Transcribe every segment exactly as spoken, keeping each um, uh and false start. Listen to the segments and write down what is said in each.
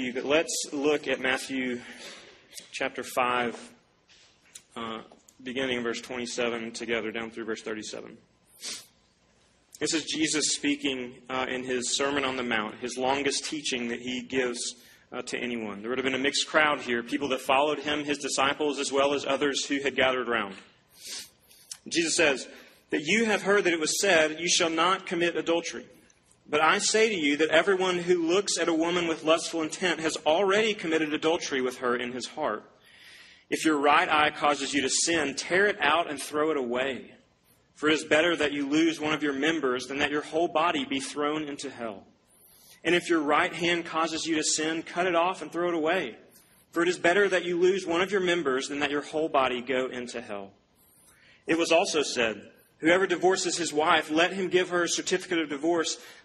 Matthew, but let's look at Matthew chapter five, uh, beginning in verse twenty-seven together, down through verse thirty-seven. This is Jesus speaking uh, in his Sermon on the Mount, his longest teaching that he gives uh, to anyone. There would have been a mixed crowd here, people that followed him, his disciples, as well as others who had gathered around. Jesus says, that you have heard that it was said, you shall not commit adultery. But I say to you that everyone who looks at a woman with lustful intent has already committed adultery with her in his heart. If your right eye causes you to sin, tear it out and throw it away. For it is better that you lose one of your members than that your whole body be thrown into hell. And if your right hand causes you to sin, cut it off and throw it away. For it is better that you lose one of your members than that your whole body go into hell. It was also said, whoever divorces his wife, let him give her a certificate of divorce.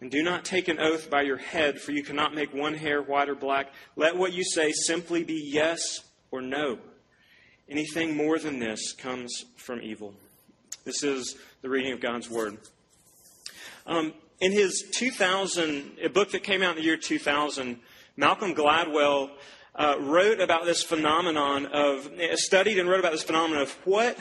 And do not take an oath by your head, for you cannot make one hair white or black. Let what you say simply be yes or no. Anything more than this comes from evil. This is the reading of God's Word. Um, in his two thousand, a book that came out in the year two thousand, Malcolm Gladwell uh, wrote about this phenomenon of, studied and wrote about this phenomenon of what,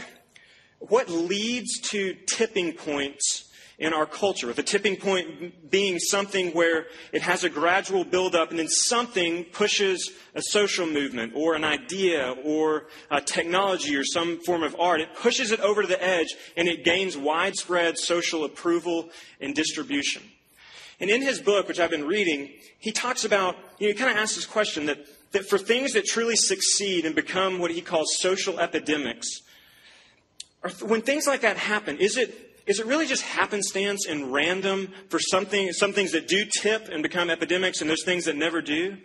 what leads to tipping points in our culture, with a tipping point being something where it has a gradual buildup and then something pushes a social movement or an idea or a technology or some form of art. It pushes it over to the edge and it gains widespread social approval and distribution. And in his book, which I've been reading, he talks about, you know, he kind of asks this question that, that for things that truly succeed and become what he calls social epidemics, or when things like that happen, is it Is it really just happenstance and random for something, some things that do tip and become epidemics and those things that never do?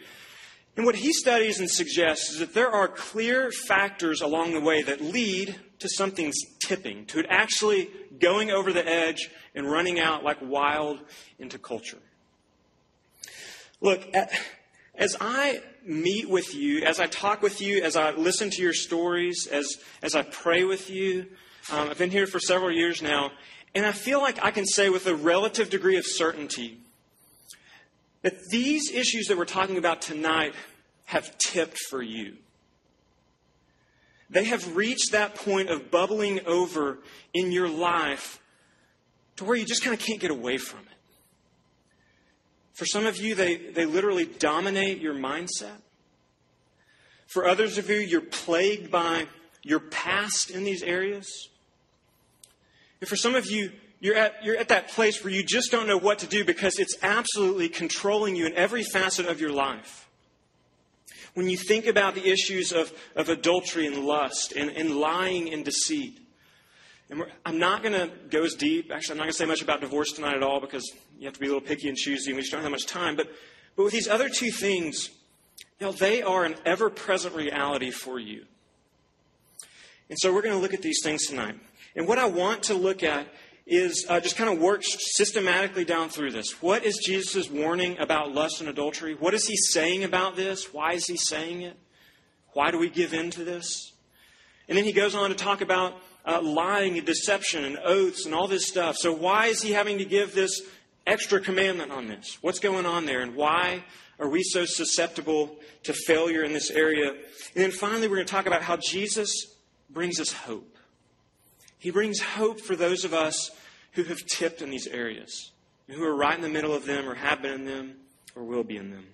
And what he studies and suggests is that there are clear factors along the way that lead to something's tipping, to it actually going over the edge and running out like wild into culture. Look, as I meet with you, as I talk with you, as I listen to your stories, as, as I pray with you, Um, I've been here for several years now, and I feel like I can say with a relative degree of certainty that these issues that we're talking about tonight have tipped for you. They have reached that point of bubbling over in your life to where you just kind of can't get away from it. For some of you, they, they literally dominate your mindset. For others of you, you're plagued by your past in these areas. And for some of you, you're at, you're at that place where you just don't know what to do because it's absolutely controlling you in every facet of your life. When you think about the issues of, of adultery and lust and, and lying and deceit, and we're, I'm not going to go as deep. Actually, I'm not going to say much about divorce tonight at all because you have to be a little picky and choosy and we just don't have much time. But, but with these other two things, you know, they are an ever-present reality for you. And so we're going to look at these things tonight. And what I want to look at is uh, just kind of work systematically down through this. What is Jesus' warning about lust and adultery? What is he saying about this? Why is he saying it? Why do we give in to this? And then he goes on to talk about uh, lying and deception and oaths and all this stuff. So why is he having to give this extra commandment on this? What's going on there? And why are we so susceptible to failure in this area? And then finally, we're going to talk about how Jesus brings us hope. He brings hope for those of us who have tipped in these areas, who are right in the middle of them or have been in them or will be in them.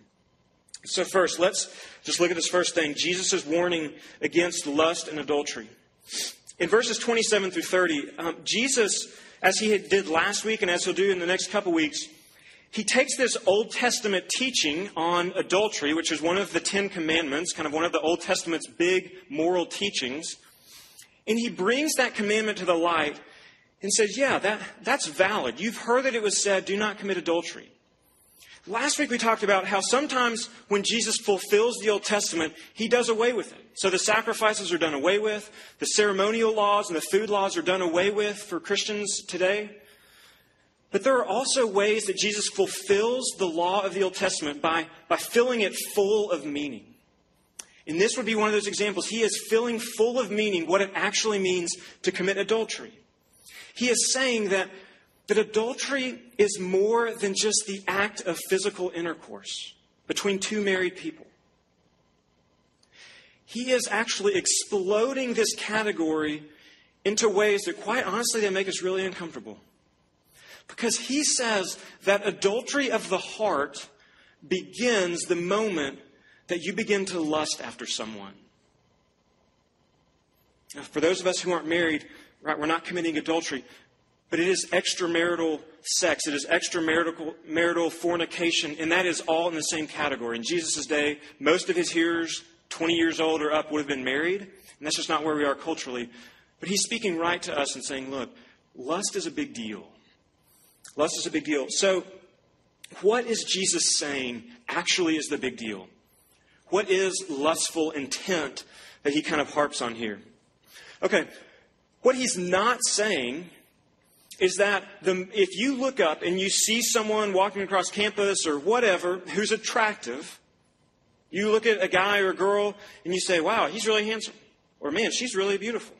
So first, let's just look at this first thing. Jesus' warning against lust and adultery. In verses twenty-seven through thirty, um, Jesus, as he did last week and as he'll do in the next couple weeks, he takes this Old Testament teaching on adultery, which is one of the Ten Commandments, kind of one of the Old Testament's big moral teachings, and he brings that commandment to the light and says, yeah, that, that's valid. You've heard that it was said, do not commit adultery. Last week we talked about how sometimes when Jesus fulfills the Old Testament, he does away with it. So the sacrifices are done away with. The ceremonial laws and the food laws are done away with for Christians today. But there are also ways that Jesus fulfills the law of the Old Testament by, by filling it full of meaning. And this would be one of those examples. He is filling full of meaning what it actually means to commit adultery. He is saying that, that adultery is more than just the act of physical intercourse between two married people. He is actually exploding this category into ways that, quite honestly, they make us really uncomfortable. Because he says that adultery of the heart begins the moment that you begin to lust after someone. Now, for those of us who aren't married, right, we're not committing adultery, but it is extramarital sex. It is extramarital marital fornication, and that is all in the same category. In Jesus' day, most of his hearers, twenty years old or up, would have been married, and that's just not where we are culturally. But he's speaking right to us and saying, look, lust is a big deal. Lust is a big deal. So what is Jesus saying actually is the big deal? What is lustful intent that he kind of harps on here? Okay, what he's not saying is that the, if you look up and you see someone walking across campus or whatever who's attractive, you look at a guy or a girl and you say, wow, he's really handsome. Or, man, she's really beautiful.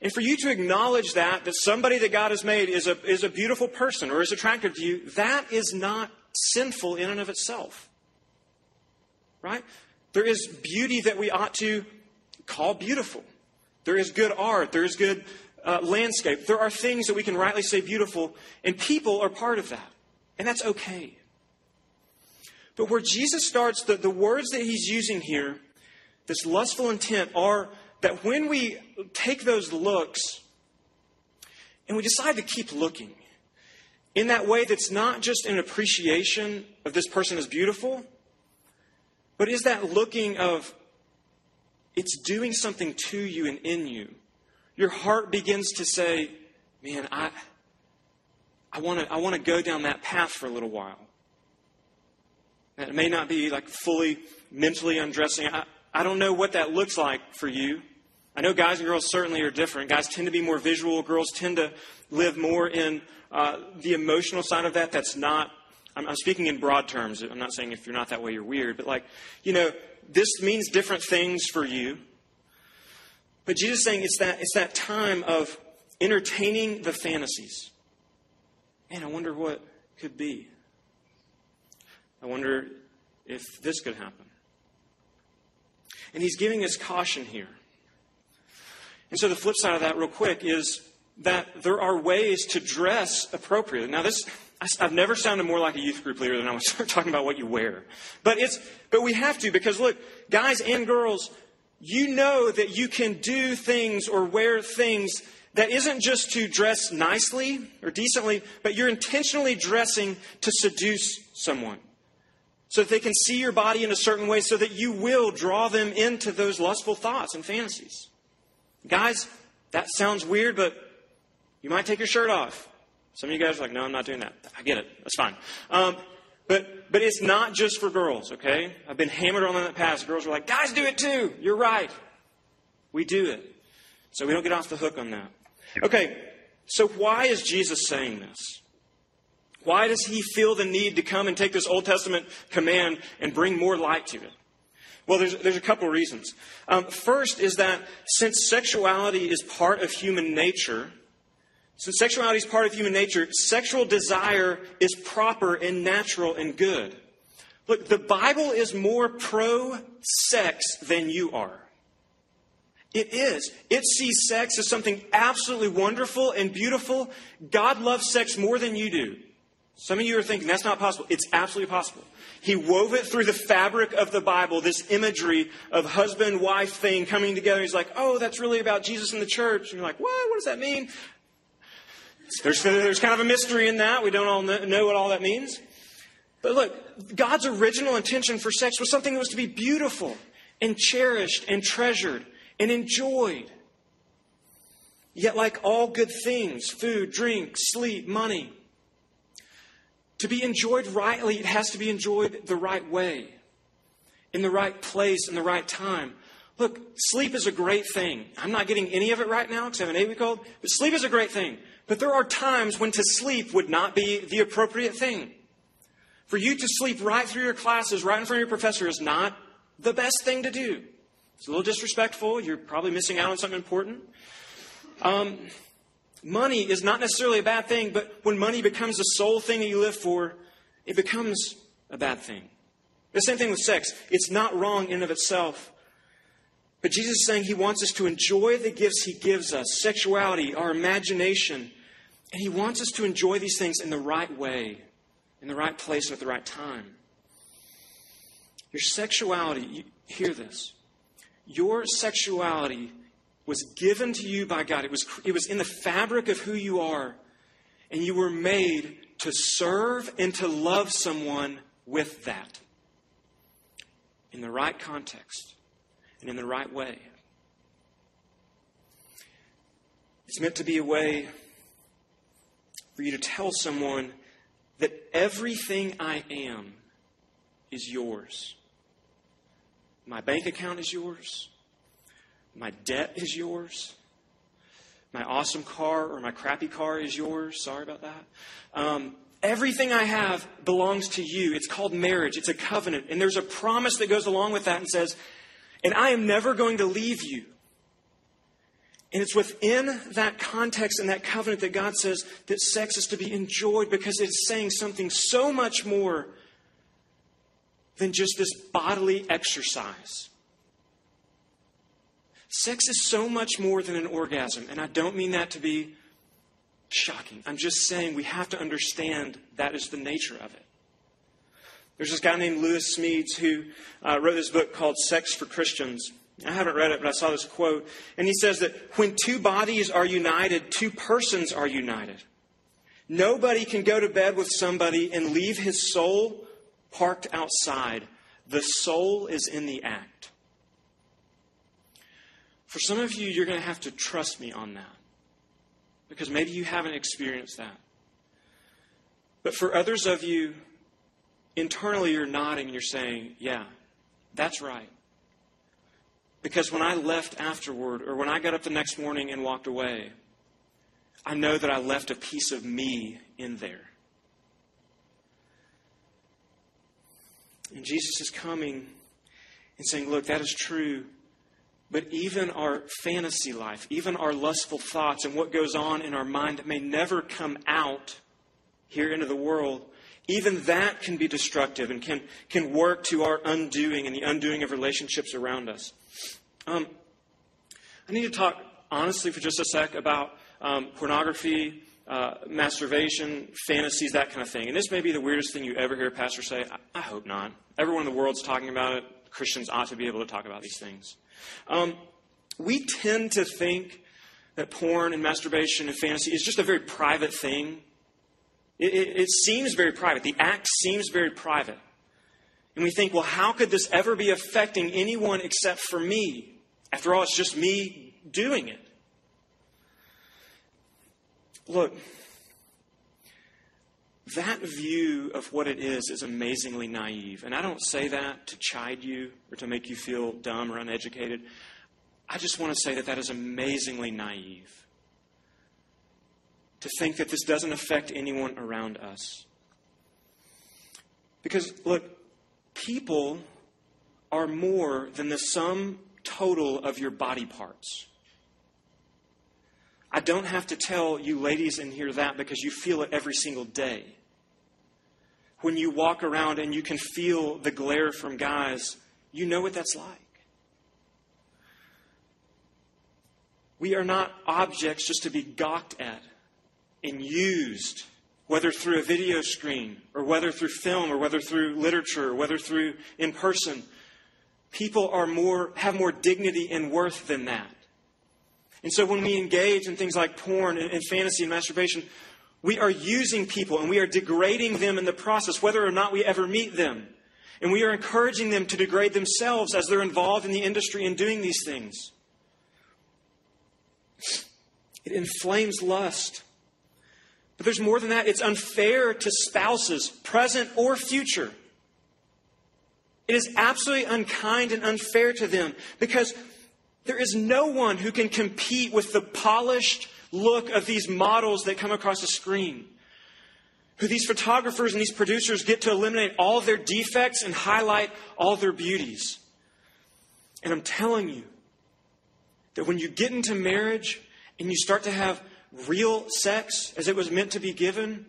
And for you to acknowledge that, that somebody that God has made is a, is a beautiful person or is attractive to you, that is not sinful in and of itself. Right? There is beauty that we ought to call beautiful. There is good art. There is good uh, landscape. There are things that we can rightly say beautiful, and people are part of that. And that's okay. But where Jesus starts, the, the words that he's using here, this lustful intent, are that when we take those looks and we decide to keep looking in that way that's not just an appreciation of this person as beautiful, but is that looking of it's doing something to you and in you. Your heart begins to say, man, I I want to I want to go down that path for a little while. And it may not be like fully mentally undressing. I, I don't know what that looks like for you. I know guys and girls certainly are different. Guys tend to be more visual. Girls tend to live more in uh, the emotional side of that. That's not, I'm, I'm speaking in broad terms. I'm not saying if you're not that way, you're weird. But like, you know, this means different things for you. But Jesus is saying it's that, it's that time of entertaining the fantasies. Man, I wonder what could be. I wonder if this could happen. And he's giving us caution here. And so the flip side of that real quick is that there are ways to dress appropriately. Now, this, I've never sounded more like a youth group leader than I was talking about what you wear. But it's, but we have to, because look, guys and girls, you know that you can do things or wear things that isn't just to dress nicely or decently, but you're intentionally dressing to seduce someone. So that they can see your body in a certain way so that you will draw them into those lustful thoughts and fantasies. Guys, that sounds weird, but you might take your shirt off. Some of you guys are like, no, I'm not doing that. I get it. That's fine. Um, but but it's not just for girls, okay? I've been hammered on that past. Girls were like, guys, do it too. You're right. We do it. So we don't get off the hook on that. Okay, so why is Jesus saying this? Why does he feel the need to come and take this Old Testament command and bring more light to it? Well, there's, there's a couple reasons. Um, first is that since sexuality is part of human nature, since sexuality is part of human nature, sexual desire is proper and natural and good. Look, the Bible is more pro-sex than you are. It is. It sees sex as something absolutely wonderful and beautiful. God loves sex more than you do. Some of you are thinking, that's not possible. It's absolutely possible. He wove it through the fabric of the Bible, this imagery of husband-wife thing coming together. He's like, oh, that's really about Jesus and the church. And you're like, what? What does that mean? There's, there's kind of a mystery in that. We don't all know what all that means. But look, God's original intention for sex was something that was to be beautiful and cherished and treasured and enjoyed. Yet like all good things, food, drink, sleep, money, To be enjoyed rightly, it has to be enjoyed the right way, in the right place, in the right time. Look, sleep is a great thing. I'm not getting any of it right now because I have an eight-week-old. But sleep is a great thing. But there are times when to sleep would not be the appropriate thing. For you to sleep right through your classes, right in front of your professor, is not the best thing to do. It's a little disrespectful. You're probably missing out on something important. Um, money is not necessarily a bad thing, but when money becomes the sole thing that you live for, it becomes a bad thing. The same thing with sex. It's not wrong in and of itself. But Jesus is saying he wants us to enjoy the gifts he gives us, sexuality, our imagination. And he wants us to enjoy these things in the right way, in the right place, at the right time. Your sexuality, you hear this, your sexuality was given to you by God. It was, it was in the fabric of who you are. And you were made to serve and to love someone with that. In the right context. And in the right way. It's meant to be a way for you to tell someone that everything I am is yours. My bank account is yours. My debt is yours. My awesome car or my crappy car is yours. Sorry about that. Um, everything I have belongs to you. It's called marriage. It's a covenant. And there's a promise that goes along with that and says, and I am never going to leave you. And it's within that context and that covenant that God says that sex is to be enjoyed, because it's saying something so much more than just this bodily exercise. Sex is so much more than an orgasm, and I don't mean that to be shocking. I'm just saying we have to understand that is the nature of it. There's this guy named Lewis Smedes who uh, wrote this book called Sex for Christians. I haven't read it, but I saw this quote. And he says that when two bodies are united, two persons are united. Nobody can go to bed with somebody and leave his soul parked outside. The soul is in the act. For some of you, you're going to have to trust me on that, because maybe you haven't experienced that. But for others of you, internally, you're nodding and you're saying, yeah, that's right. Because when I left afterward, or when I got up the next morning and walked away, I know that I left a piece of me in there. And Jesus is coming and saying, look, that is true. But even our fantasy life, even our lustful thoughts and what goes on in our mind that may never come out here into the world, even that can be destructive and can, can work to our undoing and the undoing of relationships around us. Um, I need to talk honestly for just a sec about um, pornography, uh, masturbation, fantasies, that kind of thing. And this may be the weirdest thing you ever hear a pastor say. I, I hope not. Everyone in the world's talking about it. Christians ought to be able to talk about these things. Um, we tend to think that porn and masturbation and fantasy is just a very private thing. It, it, it seems very private. The act seems very private. And we think, well, how could this ever be affecting anyone except for me? After all, it's just me doing it. Look, that view of what it is is amazingly naive. And I don't say that to chide you or to make you feel dumb or uneducated. I just want to say that that is amazingly naive. To think that this doesn't affect anyone around us. Because, look, people are more than the sum total of your body parts. I don't have to tell you ladies in here that, because you feel it every single day. When you walk around and you can feel the glare from guys, you know what that's like. We are not objects just to be gawked at and used, whether through a video screen or whether through film or whether through literature or whether through in person. People are more have more dignity and worth than that. And so when we engage in things like porn and, and fantasy and masturbation, we are using people and we are degrading them in the process, whether or not we ever meet them. And we are encouraging them to degrade themselves as they're involved in the industry and doing these things. It inflames lust. But there's more than that. It's unfair to spouses, present or future. It is absolutely unkind and unfair to them, because there is no one who can compete with the polished look of these models that come across the screen, who these photographers and these producers get to eliminate all their defects and highlight all their beauties. And I'm telling you that when you get into marriage and you start to have real sex as it was meant to be given,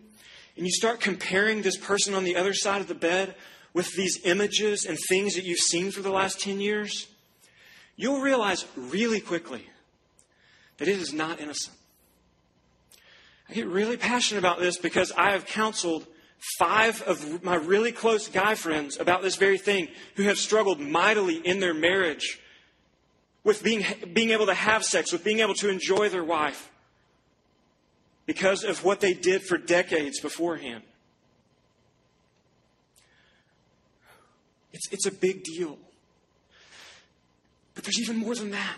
and you start comparing this person on the other side of the bed with these images and things that you've seen for the last ten years, you'll realize really quickly that it is not innocent. I get really passionate about this because I have counseled five of my really close guy friends about this very thing, who have struggled mightily in their marriage with being, being able to have sex, with being able to enjoy their wife, because of what they did for decades beforehand. It's, it's a big deal. But there's even more than that.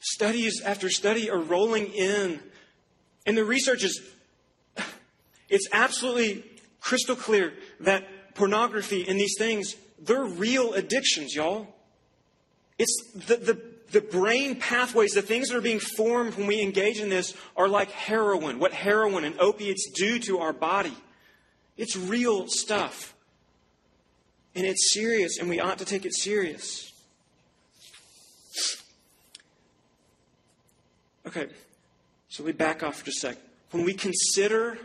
Studies after study are rolling in, and the research is, it's absolutely crystal clear that pornography and these things, they're real addictions, y'all. It's the, the, the brain pathways, the things that are being formed when we engage in this are like heroin, what heroin and opiates do to our body. It's real stuff. And it's serious, and we ought to take it serious. Okay, so we back off for just a sec. When we consider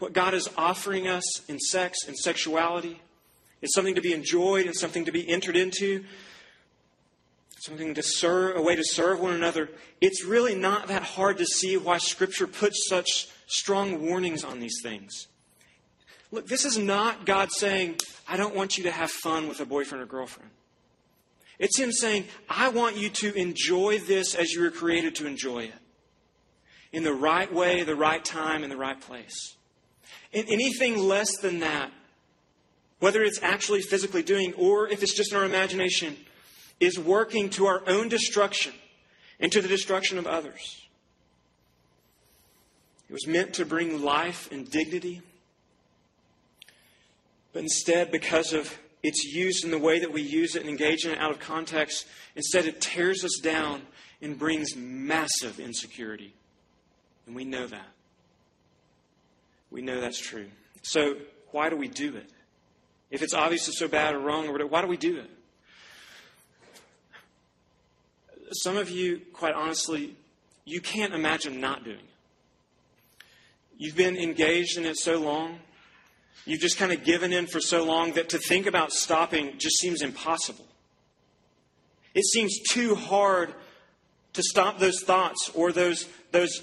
what God is offering us in sex and sexuality, it's something to be enjoyed and something to be entered into, something to serve, a way to serve one another. It's really not that hard to see why Scripture puts such strong warnings on these things. Look, this is not God saying, I don't want you to have fun with a boyfriend or girlfriend. It's Him saying, I want you to enjoy this as you were created to enjoy it. In the right way, the right time, in the right place. And anything less than that, whether it's actually physically doing or if it's just in our imagination, is working to our own destruction and to the destruction of others. It was meant to bring life and dignity. But instead, because of its use and the way that we use it and engage in it out of context, instead it tears us down and brings massive insecurity. And we know that. We know that's true. So why do we do it? If it's obviously so bad or wrong, or why do we do it? Some of you, quite honestly, you can't imagine not doing it. You've been engaged in it so long. You've just kind of given in for so long that to think about stopping just seems impossible. It seems too hard to stop those thoughts or those those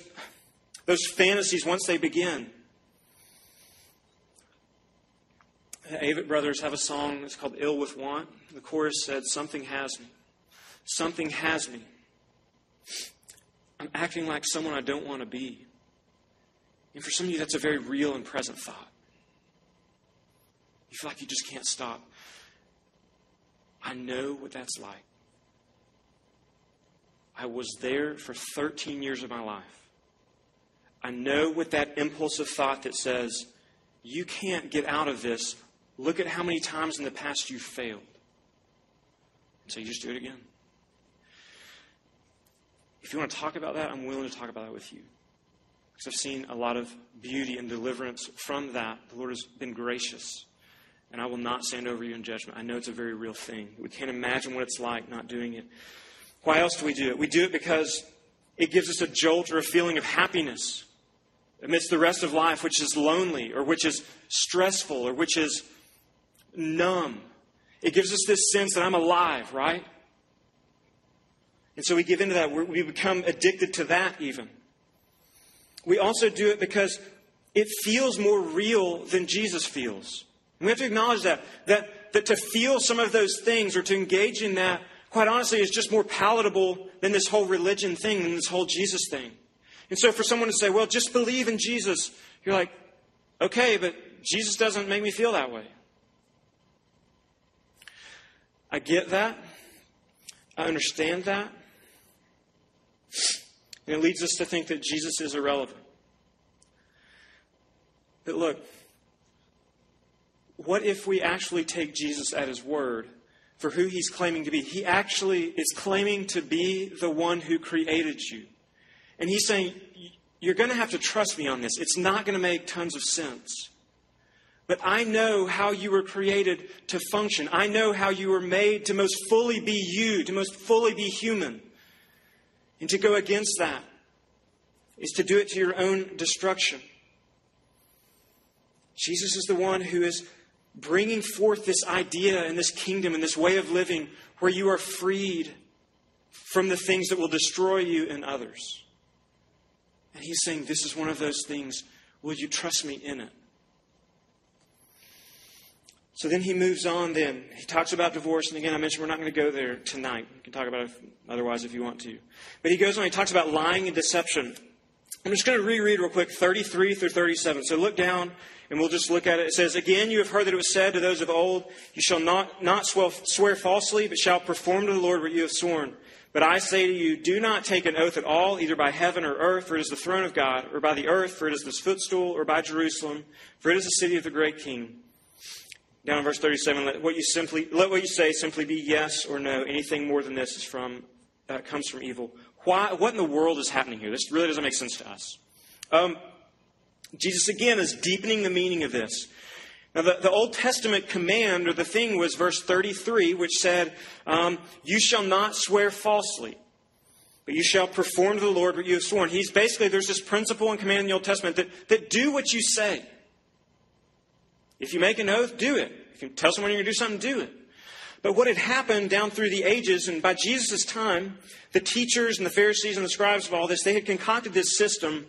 those fantasies once they begin. The Avett Brothers have a song that's called Ill With Want. The chorus said, something has me. Something has me. I'm acting like someone I don't want to be. And for some of you, that's a very real and present thought. You feel like you just can't stop. I know what that's like. I was there for thirteen years of my life. I know what that impulsive thought that says, you can't get out of this. Look at how many times in the past you failed. So you just do it again. If you want to talk about that, I'm willing to talk about that with you. Because I've seen a lot of beauty and deliverance from that. The Lord has been gracious. And I will not stand over you in judgment. I know it's a very real thing. We can't imagine what it's like not doing it. Why else do we do it? We do it because it gives us a jolt or a feeling of happiness amidst the rest of life, which is lonely or which is stressful or which is numb. It gives us this sense that I'm alive, right? And so we give into that. We become addicted to that even. We also do it because it feels more real than Jesus feels. And we have to acknowledge that, that, that to feel some of those things or to engage in that, quite honestly, is just more palatable than this whole religion thing, than this whole Jesus thing. And so for someone to say, well, just believe in Jesus, you're like, okay, but Jesus doesn't make me feel that way. I get that. I understand that. And it leads us to think that Jesus is irrelevant. that, look, what if we actually take Jesus at his word for who he's claiming to be? He actually is claiming to be the one who created you. And he's saying, you're going to have to trust me on this. It's not going to make tons of sense. But I know how you were created to function. I know how you were made to most fully be you, to most fully be human. And to go against that is to do it to your own destruction. Jesus is the one who is bringing forth this idea and this kingdom and this way of living where you are freed from the things that will destroy you and others. And he's saying, this is one of those things. Will you trust me in it? So then he moves on then. He talks about divorce. And again, I mentioned we're not going to go there tonight. You can talk about it otherwise if you want to. But he goes on. He talks about lying and deception. I'm just going to reread real quick thirty-three through thirty-seven. So look down and we'll just look at it. It says, again, you have heard that it was said to those of old, you shall not, not swear falsely, but shall perform to the Lord what you have sworn. But I say to you, do not take an oath at all, either by heaven or earth, for it is the throne of God, or by the earth, for it is this footstool, or by Jerusalem, for it is the city of the great king. Down in verse thirty-seven, let what you simply let what you say simply be yes or no. Anything more than this is from uh, comes from evil. Why? What in the world is happening here? This really doesn't make sense to us. Um, Jesus again is deepening the meaning of this. Now, the, the Old Testament command or the thing was verse thirty-three, which said, um, you shall not swear falsely, but you shall perform to the Lord what you have sworn. He's basically, there's this principle and command in the Old Testament that, that do what you say. If you make an oath, do it. If you tell someone you're going to do something, do it. But what had happened down through the ages, and by Jesus' time, the teachers and the Pharisees and the scribes of all this, they had concocted this system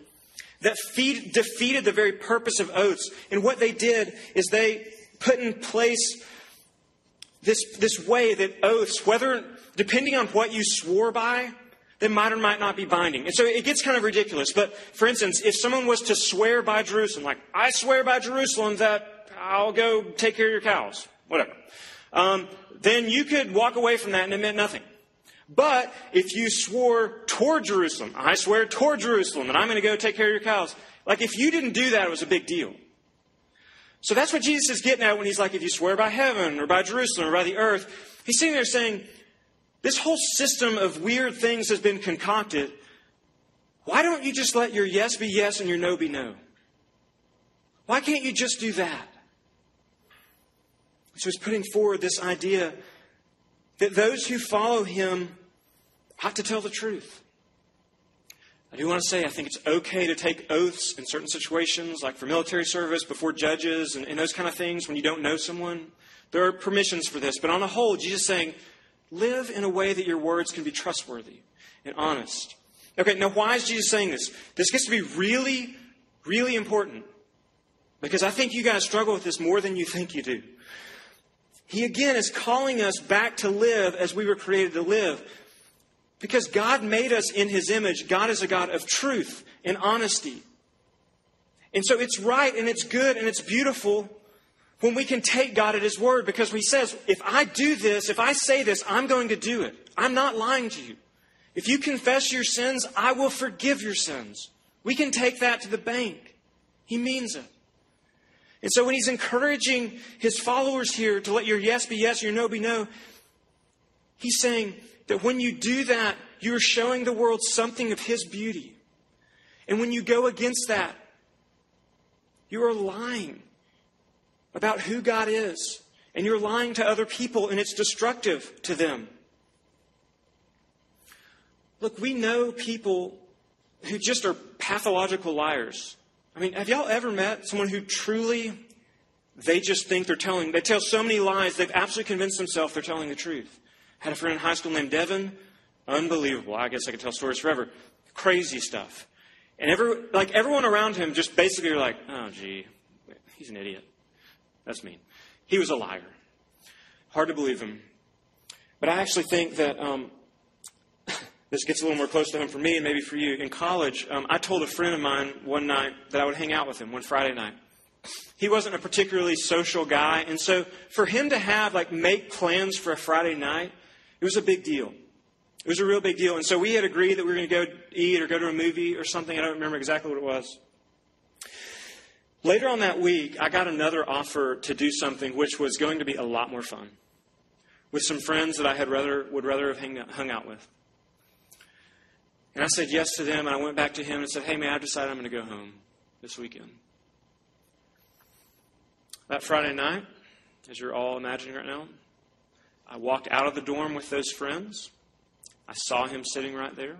that feed, defeated the very purpose of oaths. And what they did is they put in place this, this way that oaths, whether depending on what you swore by, they might or might not be binding. And so it gets kind of ridiculous. But for instance, if someone was to swear by Jerusalem, like, I swear by Jerusalem that I'll go take care of your cows, whatever, um, then you could walk away from that and it meant nothing. But if you swore toward Jerusalem, I swear toward Jerusalem, and I'm going to go take care of your cows. Like, if you didn't do that, it was a big deal. So that's what Jesus is getting at when he's like, if you swear by heaven or by Jerusalem or by the earth, he's sitting there saying, this whole system of weird things has been concocted. Why don't you just let your yes be yes and your no be no? Why can't you just do that? So he's putting forward this idea that those who follow him ought to tell the truth. I do want to say I think it's okay to take oaths in certain situations, like for military service, before judges, and, and those kind of things when you don't know someone. There are permissions for this. But on the whole, Jesus is saying, live in a way that your words can be trustworthy and honest. Okay, now why is Jesus saying this? This gets to be really, really important. Because I think you guys struggle with this more than you think you do. He again is calling us back to live as we were created to live. Because God made us in his image. God is a God of truth and honesty. And so it's right and it's good and it's beautiful when we can take God at his word. Because he says, if I do this, if I say this, I'm going to do it. I'm not lying to you. If you confess your sins, I will forgive your sins. We can take that to the bank. He means it. And so when he's encouraging his followers here to let your yes be yes, your no be no, he's saying that when you do that, you are showing the world something of his beauty. And when you go against that, you are lying about who God is. And you're lying to other people, and it's destructive to them. Look, we know people who just are pathological liars. I mean, have y'all ever met someone who truly, they just think they're telling, they tell so many lies, they've absolutely convinced themselves they're telling the truth. I had a friend in high school named Devin. Unbelievable. I guess I could tell stories forever. Crazy stuff. And every, like everyone around him just basically were like, oh, gee, he's an idiot. That's mean. He was a liar. Hard to believe him. But I actually think that um, this gets a little more close to home for me and maybe for you. In college, um, I told a friend of mine one night that I would hang out with him one Friday night. He wasn't a particularly social guy. And so for him to have, like, make plans for a Friday night, it was a big deal. It was a real big deal. And so we had agreed that we were going to go eat or go to a movie or something. I don't remember exactly what it was. Later on that week, I got another offer to do something which was going to be a lot more fun with some friends that I had rather would rather have hang, hung out with. And I said yes to them, and I went back to him and said, hey, man, I've decided I'm going to go home this weekend. That Friday night, as you're all imagining right now, I walked out of the dorm with those friends. I saw him sitting right there. And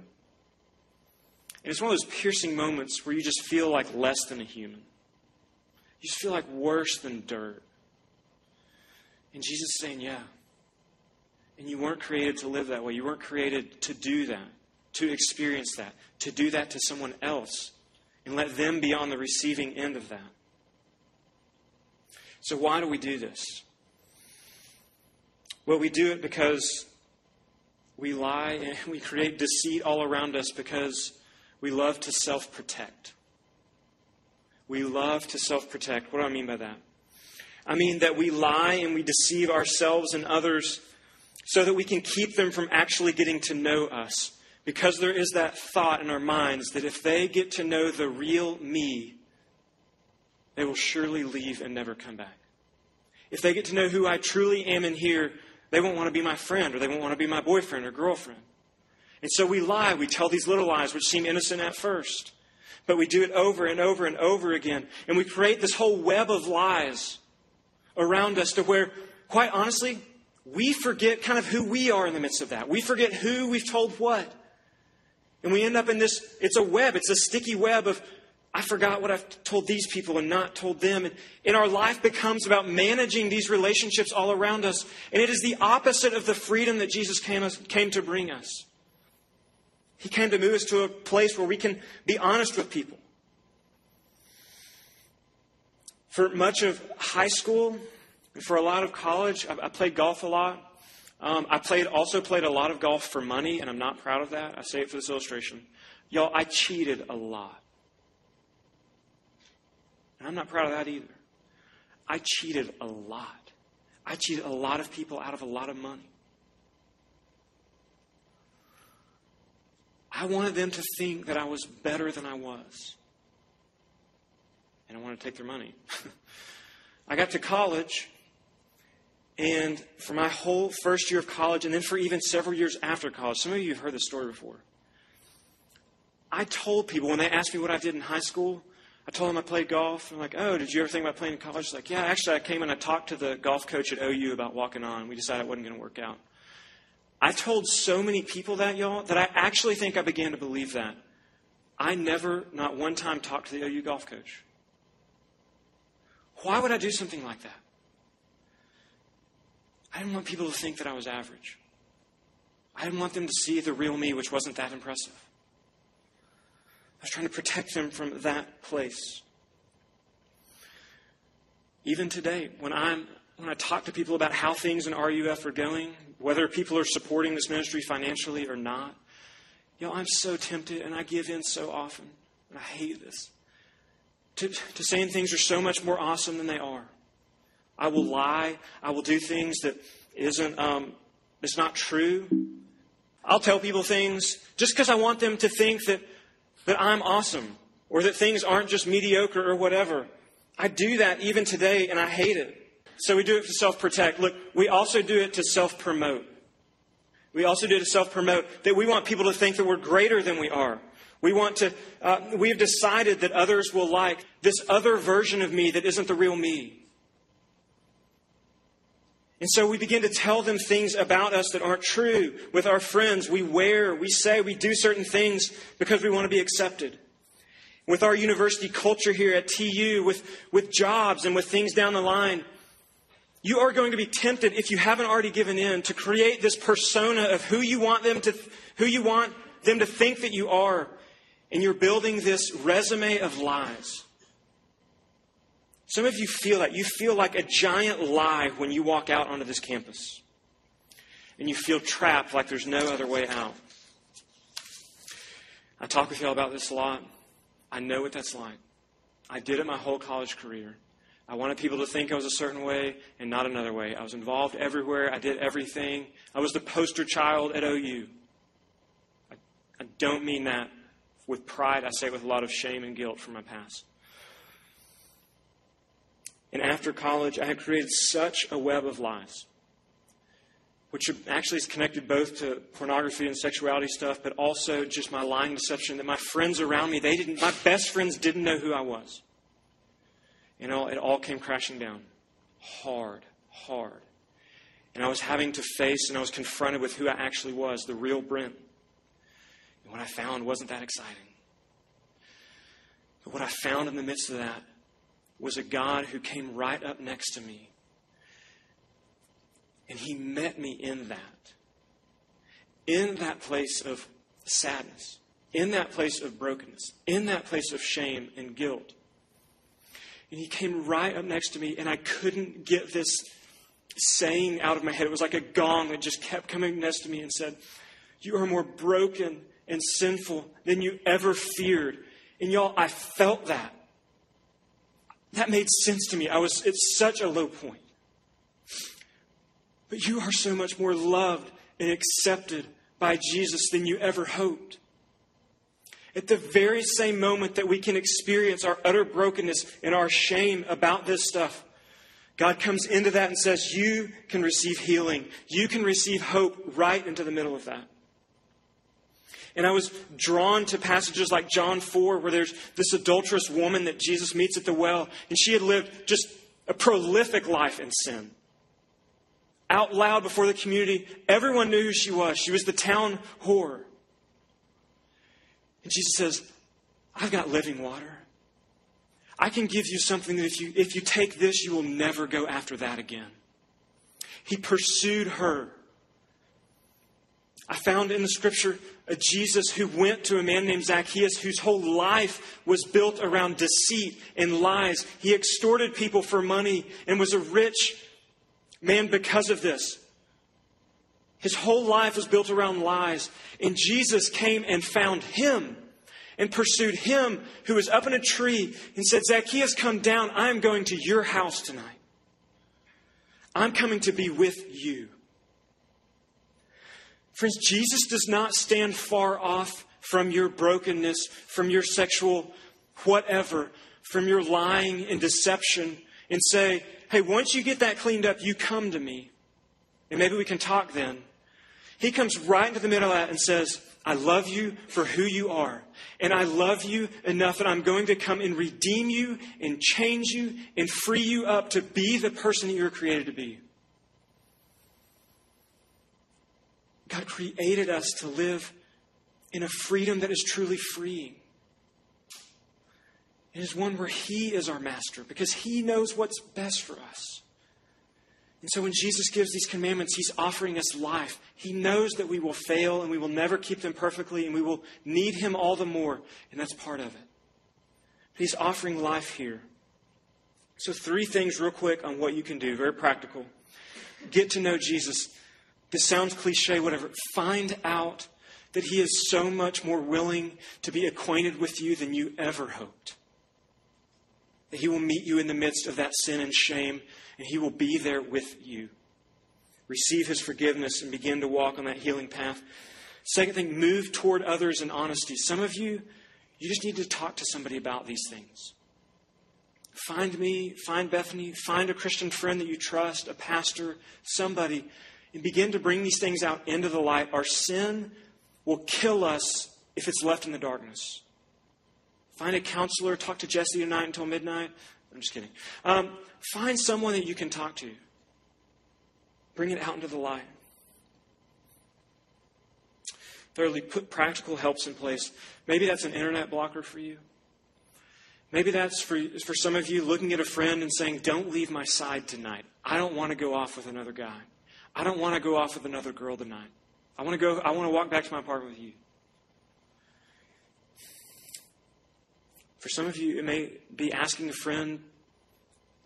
it's one of those piercing moments where you just feel like less than a human. You just feel like worse than dirt. And Jesus is saying, yeah. And you weren't created to live that way. You weren't created to do that, to experience that, to do that to someone else and let them be on the receiving end of that. So why do we do this? Well, we do it because we lie and we create deceit all around us because we love to self-protect. We love to self-protect. What do I mean by that? I mean that we lie and we deceive ourselves and others so that we can keep them from actually getting to know us. Because there is that thought in our minds that if they get to know the real me, they will surely leave and never come back. If they get to know who I truly am in here, they won't want to be my friend or they won't want to be my boyfriend or girlfriend. And so we lie. We tell these little lies which seem innocent at first. But we do it over and over and over again. And we create this whole web of lies around us to where, quite honestly, we forget kind of who we are in the midst of that. We forget who we've told what. And we end up in this, it's a web, it's a sticky web of, I forgot what I've told these people and not told them. And, and our life becomes about managing these relationships all around us. And it is the opposite of the freedom that Jesus came, us, came to bring us. He came to move us to a place where we can be honest with people. For much of high school, and for a lot of college, I, I played golf a lot. Um, I played also played a lot of golf for money, and I'm not proud of that. I say it for this illustration. Y'all, I cheated a lot. And I'm not proud of that either. I cheated a lot. I cheated a lot of people out of a lot of money. I wanted them to think that I was better than I was. And I wanted to take their money. I got to college, and for my whole first year of college, and then for even several years after college, some of you have heard this story before. I told people, when they asked me what I did in high school, I told them I played golf. I'm like, oh, did you ever think about playing in college? It's like, yeah, actually, I came and I talked to the golf coach at O U about walking on. We decided it wasn't going to work out. I told so many people that, y'all, that I actually think I began to believe that. I never, not one time, talked to the O U golf coach. Why would I do something like that? I didn't want people to think that I was average. I didn't want them to see the real me, which wasn't that impressive. I was trying to protect them from that place. Even today, when I'm When I talk to people about how things in R U F are going, whether people are supporting this ministry financially or not, you know, I'm so tempted, and I give in so often, and I hate this, to, to saying things are so much more awesome than they are. I will lie. I will do things that isn't, um, it's not true. I'll tell people things just because I want them to think that, that I'm awesome or that things aren't just mediocre or whatever. I do that even today, and I hate it. So we do it to self-protect. Look, we also do it to self-promote. We also do it to self-promote that we want people to think that we're greater than we are. We want to, uh, we've decided that others will like this other version of me that isn't the real me. And so we begin to tell them things about us that aren't true. With our friends, we wear, we say, we do certain things because we want to be accepted. With our university culture here at T U, with, with jobs and with things down the line, you are going to be tempted, if you haven't already given in, to create this persona of who you want them to, who you want them to think that you are. And you're building this resume of lies. Some of you feel that. You feel like a giant lie when you walk out onto this campus. And you feel trapped like there's no other way out. I talk with y'all about this a lot. I know what that's like. I did it my whole college career. I wanted people to think I was a certain way and not another way. I was involved everywhere. I did everything. I was the poster child at O U. I, I don't mean that with pride. I say it with a lot of shame and guilt from my past. and after college, I had created such a web of lies, which actually is connected both to pornography and sexuality stuff, but also just my lying deception, that my friends around me, they didn't, my best friends didn't know who I was. And all, it all came crashing down hard, hard. And I was having to face and I was confronted with who I actually was, the real Brent. And what I found wasn't that exciting. But what I found in the midst of that was a God who came right up next to me. And he met me in that. In that place of sadness. In that place of brokenness. In that place of shame and guilt. And he came right up next to me, and I couldn't get this saying out of my head. It was like a gong that just kept coming next to me and said, "You are more broken and sinful than you ever feared." And y'all, I felt that. That made sense to me. I was, it's such a low point. But you are so much more loved and accepted by Jesus than you ever hoped. At the very same moment that we can experience our utter brokenness and our shame about this stuff, God comes into that and says, you can receive healing. You can receive hope right into the middle of that. And I was drawn to passages like John four, where there's this adulterous woman that Jesus meets at the well. And she had lived just a prolific life in sin. Out loud before the community, everyone knew who she was. She was the town whore. And Jesus says, I've got living water. I can give you something that if you, if you take this, you will never go after that again. He pursued her. I found in the scripture a Jesus who went to a man named Zacchaeus, whose whole life was built around deceit and lies. He extorted people for money and was a rich man because of this. His whole life was built around lies. And Jesus came and found him and pursued him, who was up in a tree, and said, Zacchaeus, come down. I am going to your house tonight. I'm coming to be with you. Friends, Jesus does not stand far off from your brokenness, from your sexual whatever, from your lying and deception, and say, hey, once you get that cleaned up, you come to me. And maybe we can talk then. He comes right into the middle of that and says, I love you for who you are. And I love you enough that I'm going to come and redeem you and change you and free you up to be the person that you were created to be. God created us to live in a freedom that is truly freeing. It is one where he is our master because he knows what's best for us. And so when Jesus gives these commandments, he's offering us life. He knows that we will fail and we will never keep them perfectly and we will need him all the more. And that's part of it. He's offering life here. So three things real quick on what you can do. Very practical. Get to know Jesus. This sounds cliche, whatever. Find out that he is so much more willing to be acquainted with you than you ever hoped. That he will meet you in the midst of that sin and shame, and he will be there with you. Receive his forgiveness and begin to walk on that healing path. Second thing, move toward others in honesty. Some of you, you just need to talk to somebody about these things. Find me, find Bethany, find a Christian friend that you trust, a pastor, somebody, and begin to bring these things out into the light. Our sin will kill us if it's left in the darkness. Find a counselor. Talk to Jesse tonight until midnight. I'm just kidding. Um, find someone that you can talk to. Bring it out into the light. Thirdly, put practical helps in place. Maybe that's an internet blocker for you. Maybe that's for, for some of you looking at a friend and saying, don't leave my side tonight. I don't want to go off with another guy. I don't want to go off with another girl tonight. I want to go. I want to walk back to my apartment with you. For some of you, it may be asking a friend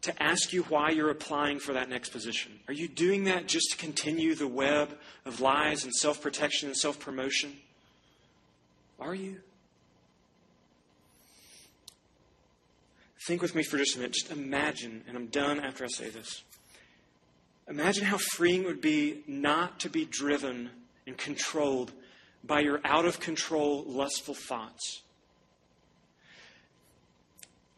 to ask you why you're applying for that next position. Are you doing that just to continue the web of lies and self-protection and self-promotion? Are you? Think with me for just a minute. Just imagine, and I'm done after I say this. Imagine how freeing it would be not to be driven and controlled by your out-of-control lustful thoughts.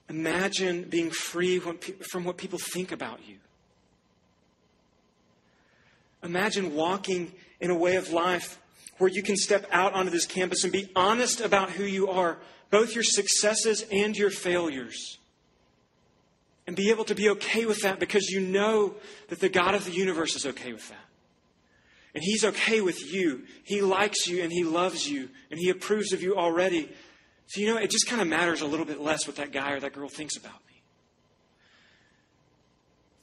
Imagine being free from what people think about you. Imagine walking in a way of life where you can step out onto this campus and be honest about who you are, both your successes and your failures. And be able to be okay with that because you know that the God of the universe is okay with that. And He's okay with you. He likes you and He loves you and He approves of you already. So, you know, it just kind of matters a little bit less what that guy or that girl thinks about me.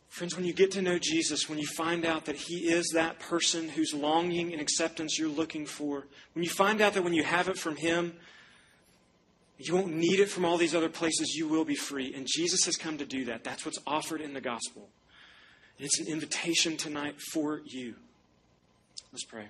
Friends, when you get to know Jesus, when you find out that He is that person whose longing and acceptance you're looking for, when you find out that when you have it from Him, you won't need it from all these other places, you will be free. And Jesus has come to do that. That's what's offered in the gospel. And it's an invitation tonight for you. Let's pray.